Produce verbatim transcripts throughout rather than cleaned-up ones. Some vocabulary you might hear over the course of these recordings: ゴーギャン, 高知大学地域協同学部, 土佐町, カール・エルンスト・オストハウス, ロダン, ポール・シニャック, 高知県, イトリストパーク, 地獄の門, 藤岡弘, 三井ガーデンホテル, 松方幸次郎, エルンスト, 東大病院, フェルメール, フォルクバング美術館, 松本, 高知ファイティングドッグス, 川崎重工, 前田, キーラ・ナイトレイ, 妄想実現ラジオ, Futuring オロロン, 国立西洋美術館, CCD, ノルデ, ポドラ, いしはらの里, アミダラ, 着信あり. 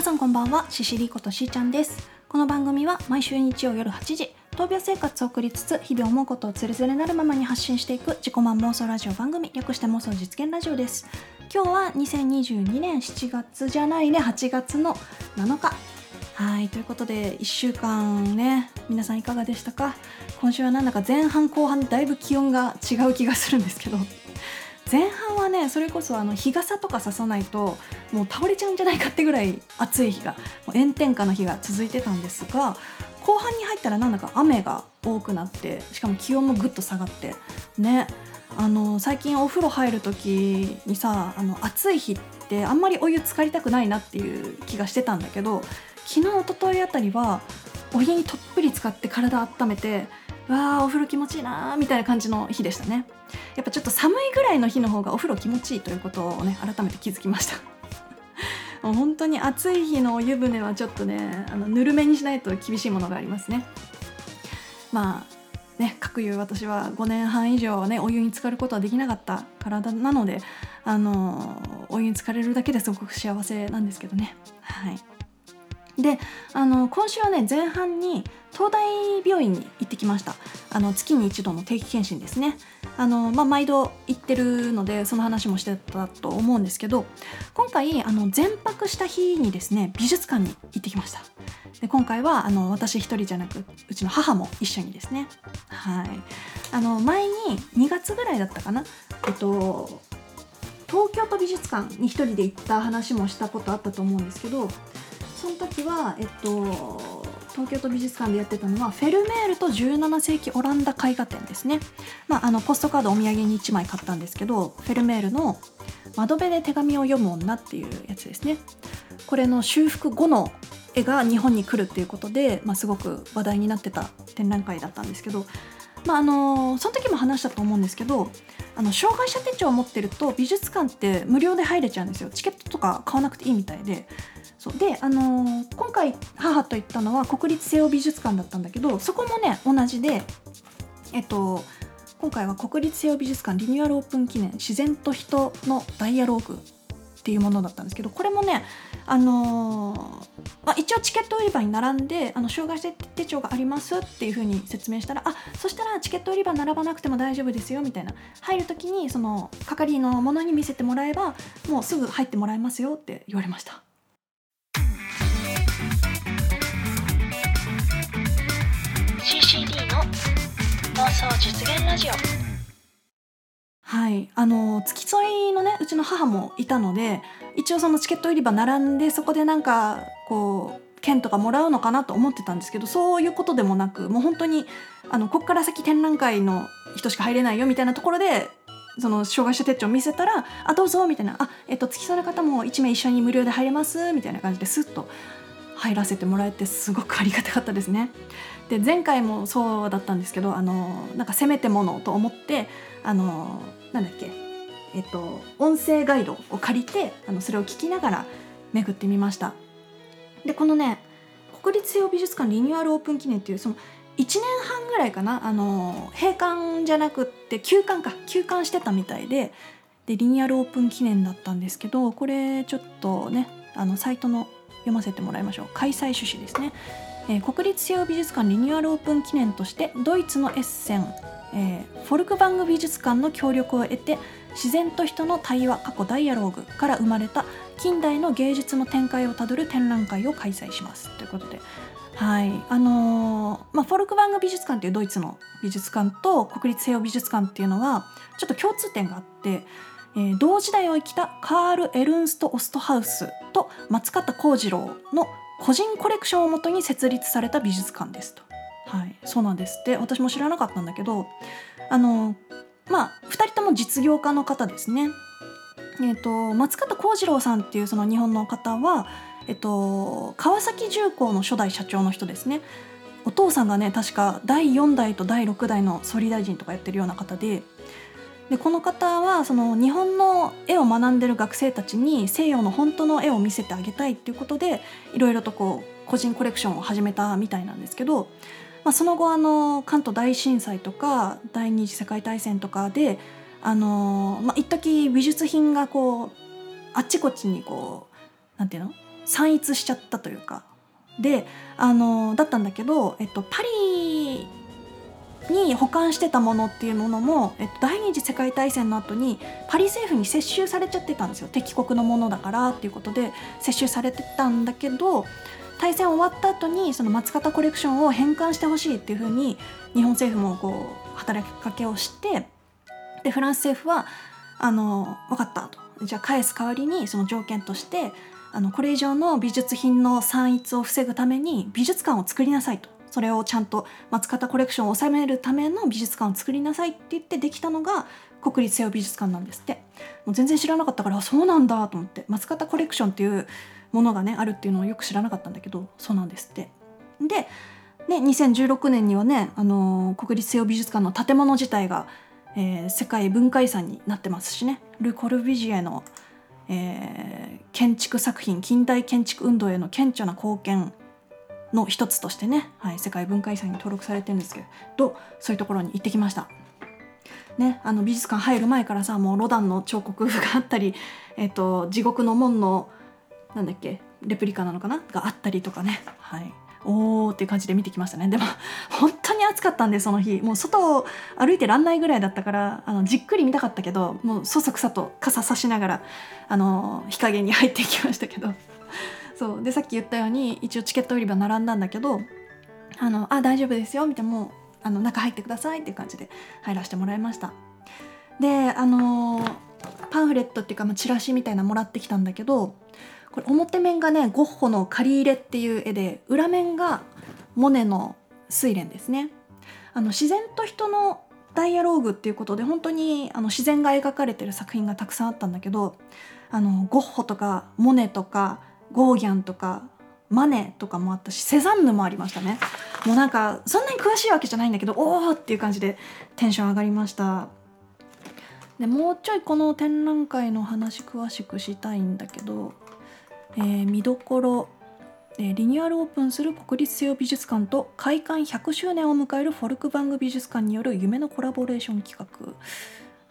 皆さんこんばんは、シシリことしーちゃんです。この番組は毎週日曜夜はちじ、闘病生活を送りつつ日々思うことをつれづれなるままに発信していく自己満妄想ラジオ番組、略して妄想実現ラジオです。今日はにせんにじゅうにねんしちがつじゃないねはちがつのなのか、はい、ということでいっしゅうかんね、皆さんいかがでしたか？今週はなんだか前半後半だいぶ気温が違う気がするんですけど、前半はね、それこそあの日傘とかささないともう倒れちゃうんじゃないかってぐらい暑い日が、もう炎天下の日が続いてたんですが、後半に入ったらなんだか雨が多くなって、しかも気温もぐっと下がってね、あの最近お風呂入る時にさ、あの暑い日ってあんまりお湯浸かりたくないなっていう気がしてたんだけど、昨日一昨日あたりはお湯にとっぷり浸かって体温めて、わーお風呂気持ちいいなみたいな感じの日でしたね。やっぱちょっと寒いぐらいの日の方がお風呂気持ちいいということをね、改めて気づきましたもう本当に暑い日のお湯船はちょっとね、あのぬるめにしないと厳しいものがありますね。まあね、かくいう私はごねんはん以上ね、お湯に浸かることはできなかった体なので、あのお湯に浸かれるだけですごく幸せなんですけどね。はい。で、あの今週はね、前半に東大病院に行ってきました。あの月に一度の定期検診ですね。あの、まあ、毎度行ってるのでその話もしてたと思うんですけど、今回あの前泊した日にですね、美術館に行ってきました。で、今回はあの私一人じゃなく、うちの母も一緒にですね。はい、あの前ににがつぐらいだったかな、えっと、東京都美術館に一人で行った話もしたことあったと思うんですけど、その時は、えっと、東京都美術館でやってたのはフェルメールとじゅうななせいきオランダ絵画展ですね。まあ、あのポストカードお土産にいちまい買ったんですけど、フェルメールの窓辺で手紙を読む女っていうやつですね。これの修復後の絵が日本に来るっていうことで、まあ、すごく話題になってた展覧会だったんですけど、まあ、あのその時も話したと思うんですけど、あの障害者手帳を持ってると美術館って無料で入れちゃうんですよ。チケットとか買わなくていいみたいで、そうで、あの今回母と行ったのは国立西洋美術館だったんだけど、そこもね同じで、えっと、今回は国立西洋美術館リニューアルオープン記念自然と人のダイアローグっていうものだったんですけど、これもね、あのーまあ、一応チケット売り場に並んで、あの障害者手帳がありますっていう風に説明したら、あ、そしたらチケット売り場並ばなくても大丈夫ですよみたいな、入る時にその係員のものに見せてもらえばもうすぐ入ってもらえますよって言われました。シーシーディー の妄想実現ラジオ。はい、あの付き添いのね、うちの母もいたので、一応そのチケット売り場並んでそこでなんかこう券とかもらうのかなと思ってたんですけど、そういうことでもなく、もう本当にあのこっから先展覧会の人しか入れないよみたいなところで、その障害者手帳見せたら、あ、どうぞみたいな、あ、えっと、付き添いの方もいち名一緒に無料で入れますみたいな感じでスッと入らせてもらえて、すごくありがたかったですね。で、前回もそうだったんですけど、あのなんかせめてものと思って、あのなんだっけ、えっと、音声ガイドを借りて、あのそれを聞きながら巡ってみました。で、このね国立西洋美術館リニューアルオープン記念っていう、そのいちねんはんぐらいかな、あの閉館じゃなくって休館か休館してたみたいで、でリニューアルオープン記念だったんですけど、これちょっとね、あのサイトの読ませてもらいましょう。開催趣旨ですね、えー、国立西洋美術館リニューアルオープン記念として、ドイツのエッセン、えー、フォルクバング美術館の協力を得て、自然と人の対話過去ダイアローグから生まれた近代の芸術の展開をたどる展覧会を開催しますということで、はい、あのーまあ、フォルクバング美術館というドイツの美術館と国立西洋美術館っていうのはちょっと共通点があって、えー、同時代を生きたカール・エルンスト・オストハウスと松方幸次郎の個人コレクションをもとに設立された美術館ですと。はい、そうなんですって。私も知らなかったんだけど、あのまあふたりとも実業家の方ですね。えーと、松方幸次郎さんっていうその日本の方は、えーと、川崎重工の初代社長の人ですね。お父さんがね、確かだいよんだいとだいろくだいの総理大臣とかやってるような方で、でこの方はその日本の絵を学んでる学生たちに西洋の本当の絵を見せてあげたいっていうことで、いろいろとこう個人コレクションを始めたみたいなんですけど、まあ、その後あの関東大震災とか第二次世界大戦とかで、あのまあ一時美術品がこうあっちこっちにこうなんていうの散逸しちゃったというかであのだったんだけど、えっと、パリに保管してたものっていうものも、えっと、第二次世界大戦の後にパリ政府に接収されちゃってたんですよ。敵国のものだからっていうことで接収されてたんだけど、大戦終わった後にその松方コレクションを返還してほしいっていうふうに日本政府もこう働きかけをして、でフランス政府はあの分かったと、じゃあ返す代わりにその条件としてあのこれ以上の美術品の散逸を防ぐために美術館を作りなさいと、それをちゃんと松方コレクションを収めるための美術館を作りなさいって言ってできたのが国立西洋美術館なんですって。もう全然知らなかったから、そうなんだと思って、松方コレクションっていうものがねあるっていうのをよく知らなかったんだけど、そうなんですって。で、ね、にせんじゅうろくねんにはね、あのー、国立西洋美術館の建物自体が、えー、世界文化遺産になってますしね、ル・コルビュジエの、えー、建築作品近代建築運動への顕著な貢献の一つとしてね、はい、世界文化遺産に登録されてるんですけど、そういうところに行ってきました。ね、あの美術館入る前からさ、もうロダンの彫刻があったり、えーと、地獄の門のなんだっけレプリカなのかながあったりとかね、はい、おーっていう感じで見てきましたね。でも本当に暑かったんで、その日もう外を歩いてらんないぐらいだったから、あのじっくり見たかったけど、もうそそくさと傘差しながらあの日陰に入っていきましたけどそうで、さっき言ったように一応チケット売り場並んだんだけど、あのあ大丈夫ですよみたいな、もうあの中入ってくださいっていう感じで入らせてもらいました。で、あのパンフレットっていうか、まあ、チラシみたいなもらってきたんだけど、これ表面がねゴッホの借り入れっていう絵で、裏面がモネの睡蓮ですね。あの自然と人のダイアローグっていうことで、本当にあの自然が描かれてる作品がたくさんあったんだけど、あのゴッホとかモネとかゴーギャンとかマネとかもあったし、セザンヌもありましたね。もうなんかそんなに詳しいわけじゃないんだけど、おーっていう感じでテンション上がりました。でもうちょいこの展覧会の話詳しくしたいんだけど、えー、見どころ、えー、リニューアルオープンする国立西洋美術館と開館ひゃくしゅうねんを迎えるフォルクヴァング美術館による夢のコラボレーション企画、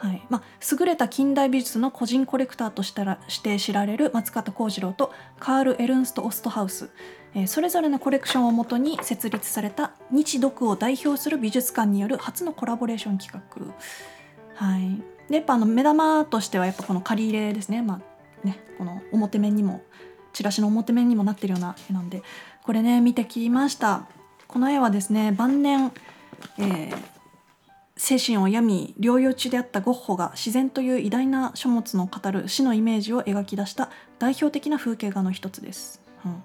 はい、まあ、優れた近代美術の個人コレクターとしたらして知られる松方幸次郎とカール・エルンスト・オストハウス、えー、それぞれのコレクションをもとに設立された日独を代表する美術館による初のコラボレーション企画、はい、でやっぱあの目玉としてはやっぱこの借り入れですね。まあね、この表面にもチラシの表面にもなってるような絵なんで、これね見てきました。この絵はですね、晩年、えー、精神を病み療養中であったゴッホが自然という偉大な書物の語る死のイメージを描き出した代表的な風景画の一つです、うん、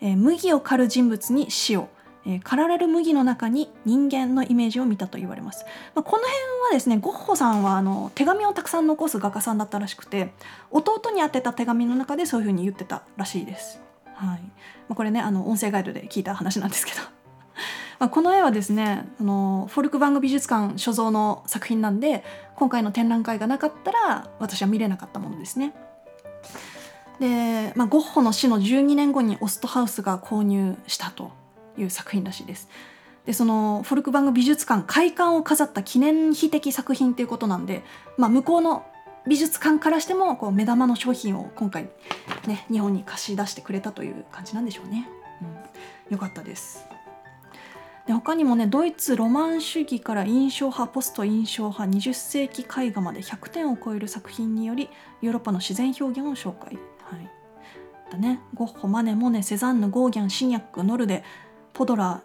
えー、麦を狩る人物に死を、えー、狩られる麦の中に人間のイメージを見たと言われます、まあ、この辺はですね、ゴッホさんはあの手紙をたくさん残す画家さんだったらしくて、弟に宛てた手紙の中でそういう風に言ってたらしいです、はい、まあ、これねあの音声ガイドで聞いた話なんですけどまあこの絵はですね、あのフォルクヴァング美術館所蔵の作品なんで、今回の展覧会がなかったら私は見れなかったものですね。で、まあ、ゴッホの死のじゅうにねんごにオストハウスが購入したという作品らしいです。でそのフォルクヴァング美術館開館を飾った記念碑的作品ということなんで、まあ、向こうの美術館からしてもこう目玉の商品を今回、ね、日本に貸し出してくれたという感じなんでしょうね、うん、よかったです。で他にもね、ドイツロマン主義から印象派、ポスト印象派、にじゅっせいき絵画までひゃくてんを超える作品によりヨーロッパの自然表現を紹介、はいだね、ゴッホ、マネ、モネ、セザンヌ、ゴーギャン、シニャック、ノルデ、ポドラ、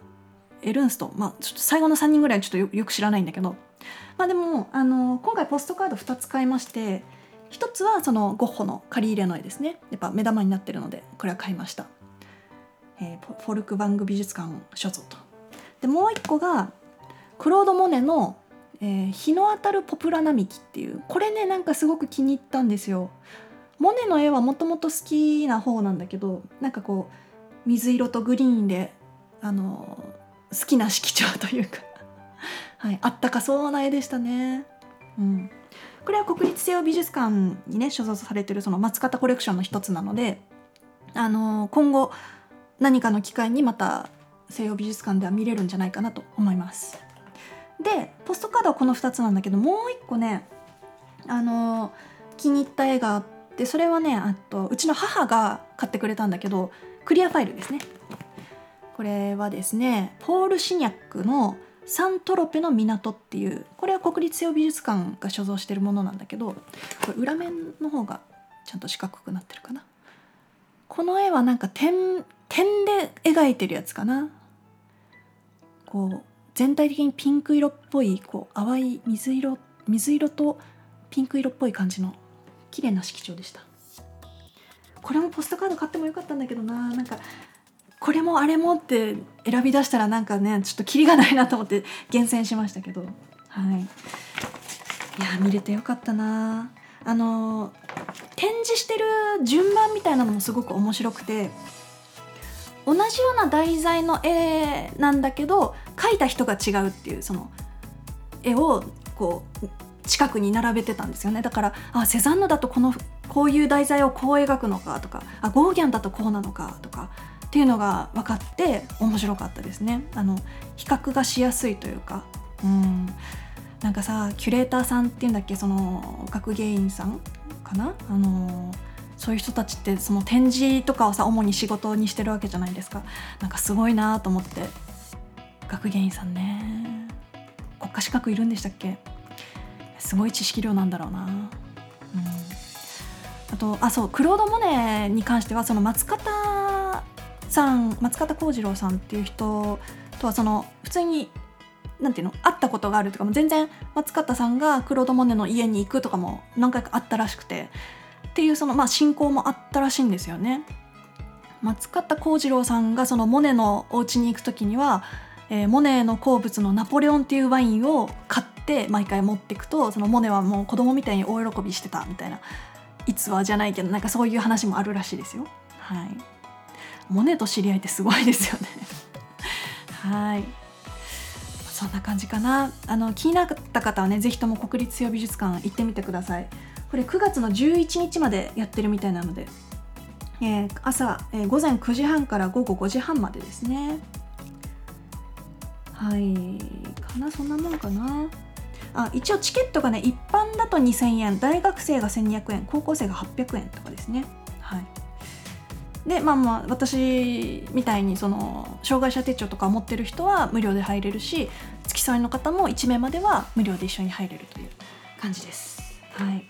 エルンスト、まあ、ちょっと最後のさんにんぐらいちょっと よ, よく知らないんだけど、まあ、でもあの今回ポストカードふたつ買いまして、ひとつはそのゴッホの借り入れの絵ですね。やっぱ目玉になってるのでこれは買いました、えー、フォルクヴァング美術館所蔵と。でもういっこがクロード・モネの、えー、日の当たるポプラ並木っていう、これねなんかすごく気に入ったんですよ。モネの絵はもともと好きな方なんだけど、なんかこう水色とグリーンであの好きな色調というか、はい、あったかそうな絵でしたね、うん、これは国立西洋美術館にね所蔵されているその松方コレクションの一つなので、あのー、今後何かの機会にまた西洋美術館では見れるんじゃないかなと思います。でポストカードはこのふたつなんだけど、もういっこね、あのー、気に入った絵があって、それはねあとうちの母が買ってくれたんだけど、クリアファイルですね。これはですね、ポール・シニャックのサントロペの港っていう、これは国立西洋美術館が所蔵しているものなんだけど、これ裏面の方がちゃんと四角くなってるかな。この絵はなんか点、点で描いてるやつかな。こう全体的にピンク色っぽい、こう淡い水色、水色とピンク色っぽい感じの綺麗な色調でした。これもポストカード買ってもよかったんだけどな、なんかこれもあれもって選び出したらなんかね、ちょっとキリがないなと思って厳選しましたけど、はい、いや見れてよかったな。あの展示してる順番みたいなのもすごく面白くて、同じような題材の絵なんだけど描いた人が違うっていう、その絵をこう近くに並べてたんですよね。だからあセザンヌだとこのこういう題材をこう描くのかとか、あゴーギャンだとこうなのかとかっていうのが分かって面白かったですね。あの比較がしやすいというか、うん、なんかさキュレーターさんっていうんだっけ、その学芸員さんかな、あのー、そういう人たちってその展示とかをさ主に仕事にしてるわけじゃないですか。なんかすごいなと思って、学芸員さんね、国家資格いるんでしたっけ、すごい知識量なんだろうな、うん、あとあそうクロード・モネに関しては、その松方さん、松方幸次郎さんっていう人とはその普通になんていうの会ったことがあるとか、全然松方さんがクロード・モネの家に行くとかも何回かあったらしくてっていう、そのまあ親交もあったらしいんですよね。松方幸次郎さんがそのモネのお家に行く時には、えー、モネの好物のナポレオンっていうワインを買って毎回持っていくと、そのモネはもう子供みたいに大喜びしてたみたいな、逸話じゃないけどなんかそういう話もあるらしいですよ。はい、モネと知り合いってすごいですよねはい、そんな感じかな。あの気になった方はね、ぜひとも国立西洋美術館行ってみてください。これくがつのじゅういちにちまでやってるみたいなので、えー、朝、えー、午前くじはんから午後ごじはんまでですね。はいかな、そんなもんかな。あ一応チケットがね、一般だとにせんえん、大学生がせんにひゃくえん、高校生がはっぴゃくえんとかですね。はいでまあまあ、私みたいにその障害者手帳とか持ってる人は無料で入れるし、付き添いの方もいち名までは無料で一緒に入れるという感じです。はい、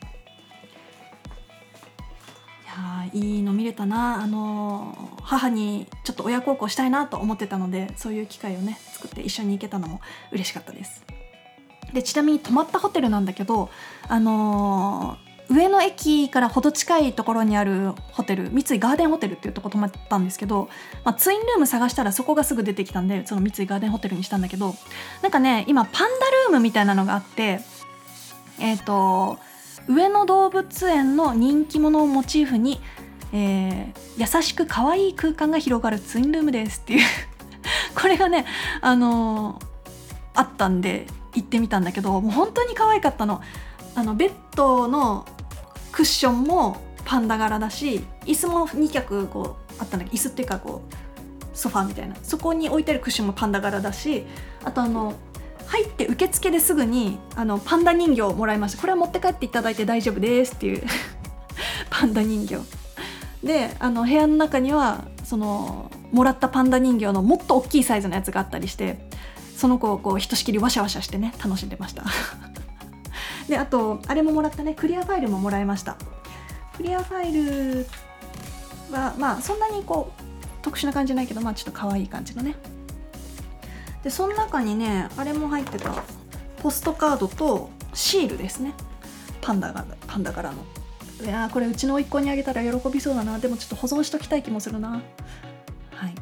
いやいいの見れたな。あの母にちょっと親孝行したいなと思ってたので、そういう機会をね作って一緒に行けたのも嬉しかったです。でちなみに泊まったホテルなんだけど、あのー上野駅からほど近いところにあるホテル、三井ガーデンホテルっていうところ泊まったんですけど、まあ、ツインルーム探したらそこがすぐ出てきたんで、その三井ガーデンホテルにしたんだけど、なんかね今パンダルームみたいなのがあって、えーと、上野動物園の人気者をモチーフに、えー、優しく可愛い空間が広がるツインルームですっていうこれがね、あのー、あったんで行ってみたんだけど、もう本当に可愛かったの。あのベッドのクッションもパンダ柄だし、椅子もに脚こうあったんだけど、椅子っていうかこうソファーみたいな、そこに置いてあるクッションもパンダ柄だし、あとあの入って受付ですぐにあのパンダ人形をもらいました。これは持って帰っていただいて大丈夫ですっていうパンダ人形で、あの部屋の中にはそのもらったパンダ人形のもっと大きいサイズのやつがあったりして、その子をこうひとしきりワシャワシャしてね楽しんでましたであとあれももらったね、クリアファイルももらいました。クリアファイルはまあそんなにこう特殊な感じじゃないけど、まあちょっと可愛い感じのね。でその中にねあれも入ってた、ポストカードとシールですね、パンダがパンダ柄の。いやこれうちの甥っ子にあげたら喜びそうだな。でもちょっと保存しときたい気もするな。はい、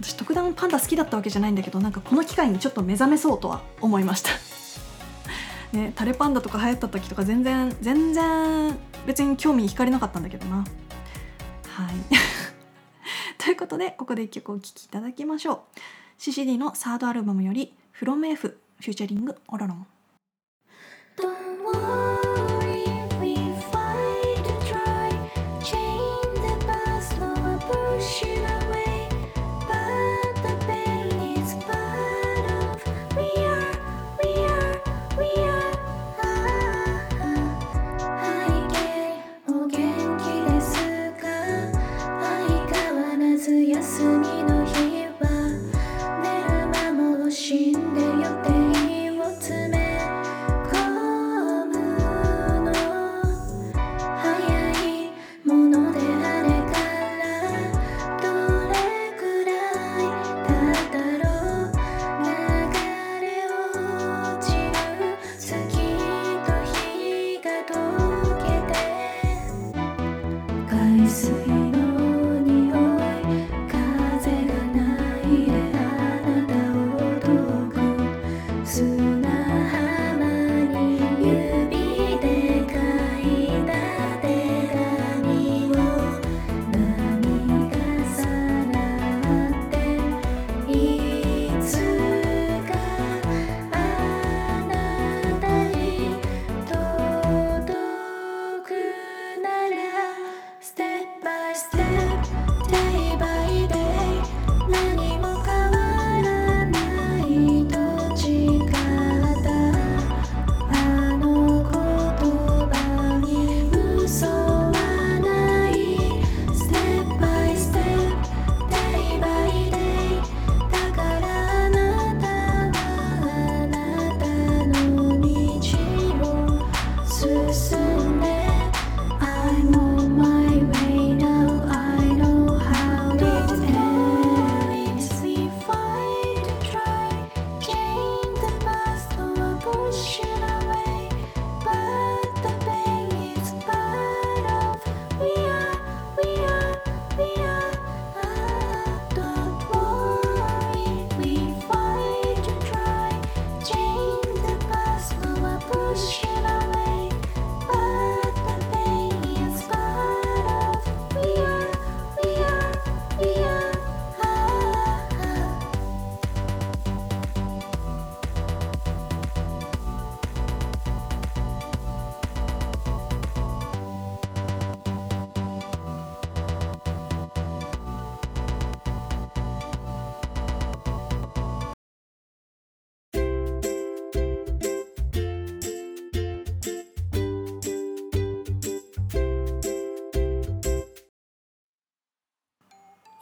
私特段パンダ好きだったわけじゃないんだけど、なんかこの機会にちょっと目覚めそうとは思いましたね、タレパンダとか流行った時とか全然全然別に興味惹かれなかったんだけどな。はいということで、ここでいっきょくお聴きいただきましょう。 シーシーディー のサードアルバムより From エフエフ Futuring オロロン。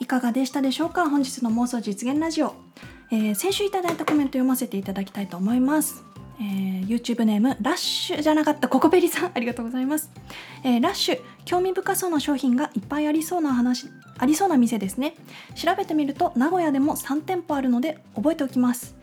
いかがでしたでしょうか。本日の妄想実現ラジオ、えー、先週いただいたコメント読ませていただきたいと思います。えー、YouTube ネームラッシュじゃなかったココベリさん、ありがとうございます。えー、ラッシュ、興味深そうな商品がいっぱいありそうな話ありそうな店ですね。調べてみると名古屋でもさんてんぽあるので覚えておきます。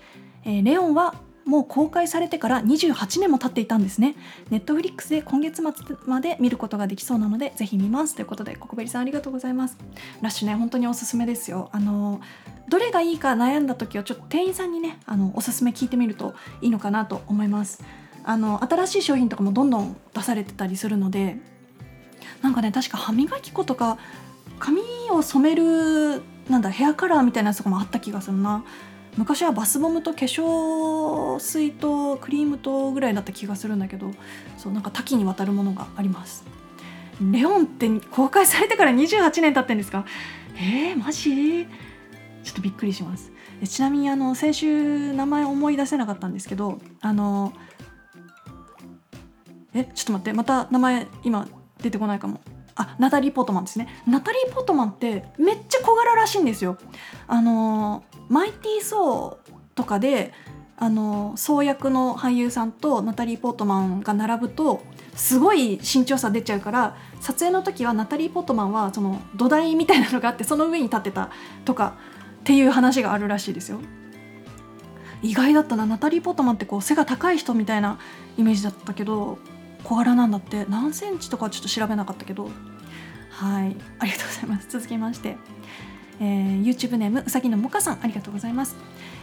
えー、レオンはもう公開されてからにじゅうはちねんも経っていたんですね。ネットフリックスで今月末まで見ることができそうなのでぜひ見ますということで、ココベリさんありがとうございます。ラッシュね、本当におすすめですよ。あのどれがいいか悩んだ時はちょっと店員さんにね、あのおすすめ聞いてみるといいのかなと思います。あの新しい商品とかもどんどん出されてたりするので、なんかね、確か歯磨き粉とか髪を染めるなんだヘアカラーみたいなやつとかもあった気がするな。昔はバスボムと化粧水とクリームとぐらいだった気がするんだけど、そう、なんか多岐にわたるものがあります。レオンって公開されてからにじゅうはちねん経ってんですか。えー、マジ？ちょっとびっくりします。ちなみにあの先週名前思い出せなかったんですけど、あのえちょっと待って、また名前今出てこないかも。あ、ナタリー・ポートマンですね。ナタリー・ポートマンってめっちゃ小柄らしいんですよ。あのマイティー・ソーとかであのソー役の俳優さんとナタリー・ポートマンが並ぶとすごい身長差出ちゃうから、撮影の時はナタリー・ポートマンはその土台みたいなのがあってその上に立ってたとかっていう話があるらしいですよ。意外だったな。ナタリー・ポートマンってこう背が高い人みたいなイメージだったけど小柄なんだって。何センチとかちょっと調べなかったけど、はい、ありがとうございます。続きまして、えー、YouTube ネームうさぎのもかさん、ありがとうございます。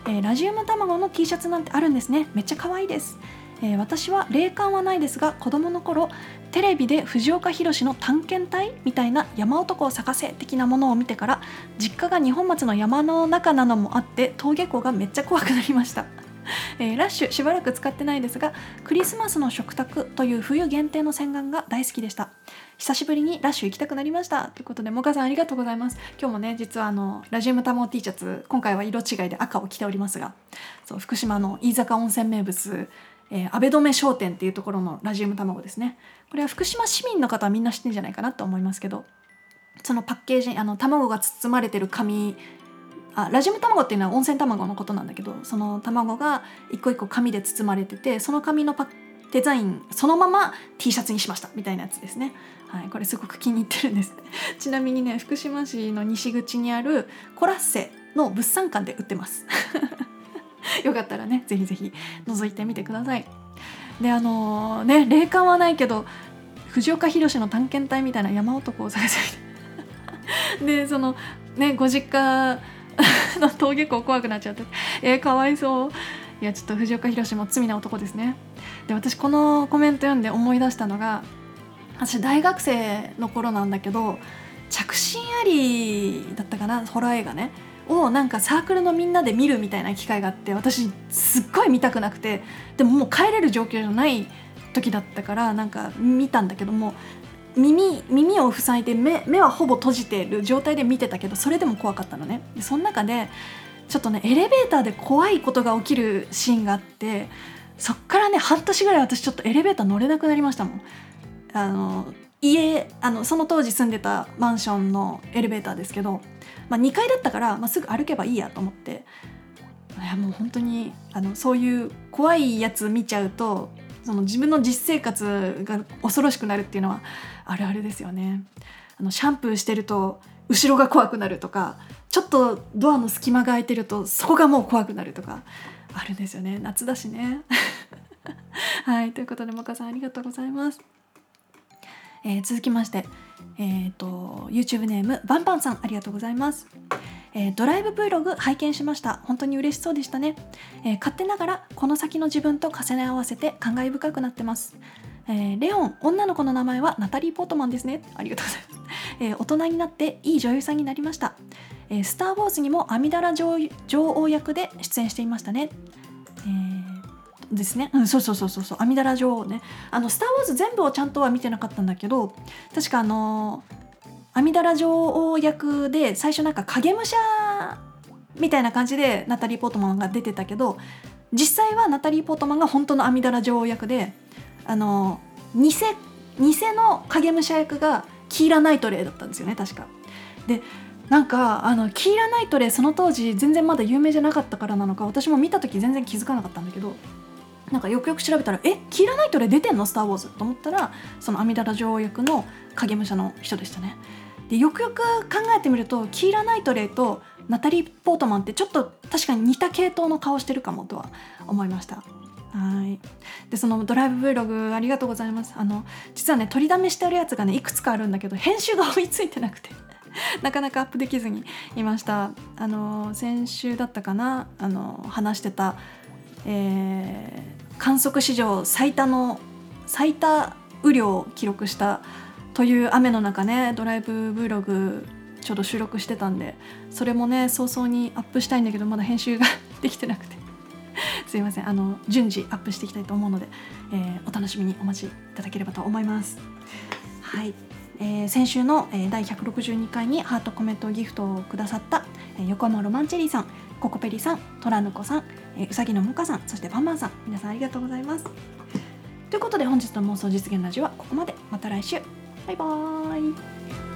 えー、ラジウム卵の T シャツなんてあるんですね。めっちゃ可愛いです。えー、私は霊感はないですが、子供の頃テレビで藤岡弘の探検隊みたいな山男を探せ的なものを見てから、実家が日本松の山の中なのもあって登下校がめっちゃ怖くなりました。えー、ラッシュしばらく使ってないですが、クリスマスの食卓という冬限定の洗顔が大好きでした。久しぶりにラッシュ行きたくなりましたということで、もかさんありがとうございます。今日もね、実はあのラジウム卵 T シャツ、今回は色違いで赤を着ておりますが、そう、福島の飯坂温泉名物、えー、安倍留商店っていうところのラジウム卵ですね。これは福島市民の方はみんな知ってんじゃないかなと思いますけど、そのパッケージ、あの卵が包まれてる紙あラジム卵っていうのは温泉卵のことなんだけど、その卵が一個一個紙で包まれてて、その紙のパデザインそのまま T シャツにしましたみたいなやつですね、はい、これすごく気に入ってるんです。ちなみにね、福島市の西口にあるコラッセの物産館で売ってますよかったらね、ぜひぜひ覗いてみてください。で、あのー、ね、霊感はないけど藤岡弘の探検隊みたいな山男を探されてで、そのね、ご実家の登下校怖くなっちゃって、えー、かわいそう。いや、ちょっと藤岡弘も罪な男ですね。で、私このコメント読んで思い出したのが、私大学生の頃なんだけど、着信ありだったかな、ホラー映画ねをなんかサークルのみんなで見るみたいな機会があって、私すっごい見たくなくて、でももう帰れる状況じゃない時だったからなんか見たんだけども、耳, 耳を塞いで 目, 目はほぼ閉じてる状態で見てたけど、それでも怖かったのね。で、その中でちょっとね、エレベーターで怖いことが起きるシーンがあって、そっからね半年ぐらい私ちょっとエレベーター乗れなくなりましたもん。あの家あのその当時住んでたマンションのエレベーターですけど、まあ、にかいだったから、まあ、すぐ歩けばいいやと思って、いやもう本当にあのそういう怖いやつ見ちゃうと、その自分の実生活が恐ろしくなるっていうのはあるあるですよね。あのシャンプーしてると後ろが怖くなるとか、ちょっとドアの隙間が空いてるとそこがもう怖くなるとかあるんですよね。夏だしねはい、ということでもかさんありがとうございます。えー、続きまして、えー、と YouTube ネームバンバンさんありがとうございます。えー、ドライブ Vlog 拝見しました。本当に嬉しそうでしたね。えー、勝手ながらこの先の自分と重ね合わせて感慨深くなってます。えー、レオン、女の子の名前はナタリー・ポートマンですね。ありがとうございます。えー、大人になっていい女優さんになりました。えー、スターウォーズにもアミダラ 女, 女王役で出演していましたね。えー、ですね、うん、そうそうそうそう、アミダラ女王ね。あのスターウォーズ全部をちゃんとは見てなかったんだけど、確かあのーアミダラ女王役で最初なんか影武者みたいな感じでナタリー・ポートマンが出てたけど、実際はナタリー・ポートマンが本当のアミダラ女王役で、あの 偽, 偽の影武者役がキーラ・ナイトレイだったんですよね、確か。で、なんかあのキーラ・ナイトレイ、その当時全然まだ有名じゃなかったからなのか、私も見た時全然気づかなかったんだけど、なんかよくよく調べたら、え、キーラ・ナイトレイ出てんのスター・ウォーズと思ったら、そのアミダラ女王役の影武者の人でしたね。で、よくよく考えてみると、キーラ・ナイトレイとナタリー・ポートマンってちょっと確かに似た系統の顔してるかもとは思いました。はい。で、そのドライブ Vlog ありがとうございます。あの実はね、取りだめしてあるやつがねいくつかあるんだけど、編集が追いついてなくてなかなかアップできずにいました。あの先週だったかな、あの話してた、えー、観測史上最多の最多雨量を記録したという雨の中ね、ドライブ Vlog ちょうど収録してたんで、それもね早々にアップしたいんだけど、まだ編集ができてなくてすいません。あの順次アップしていきたいと思うので、えー、お楽しみにお待ちいただければと思います。はい。えー、先週の、えー、だいひゃくろくじゅうにかいにハートコメントギフトをくださった、えー、横浜ロマンチェリーさん、ココペリさん、トラヌコさん、えー、うさぎのもかさん、そしてバンバンさん、皆さんありがとうございます。ということで、本日の妄想実現ラジオはここまで。また来週、バイバーイ。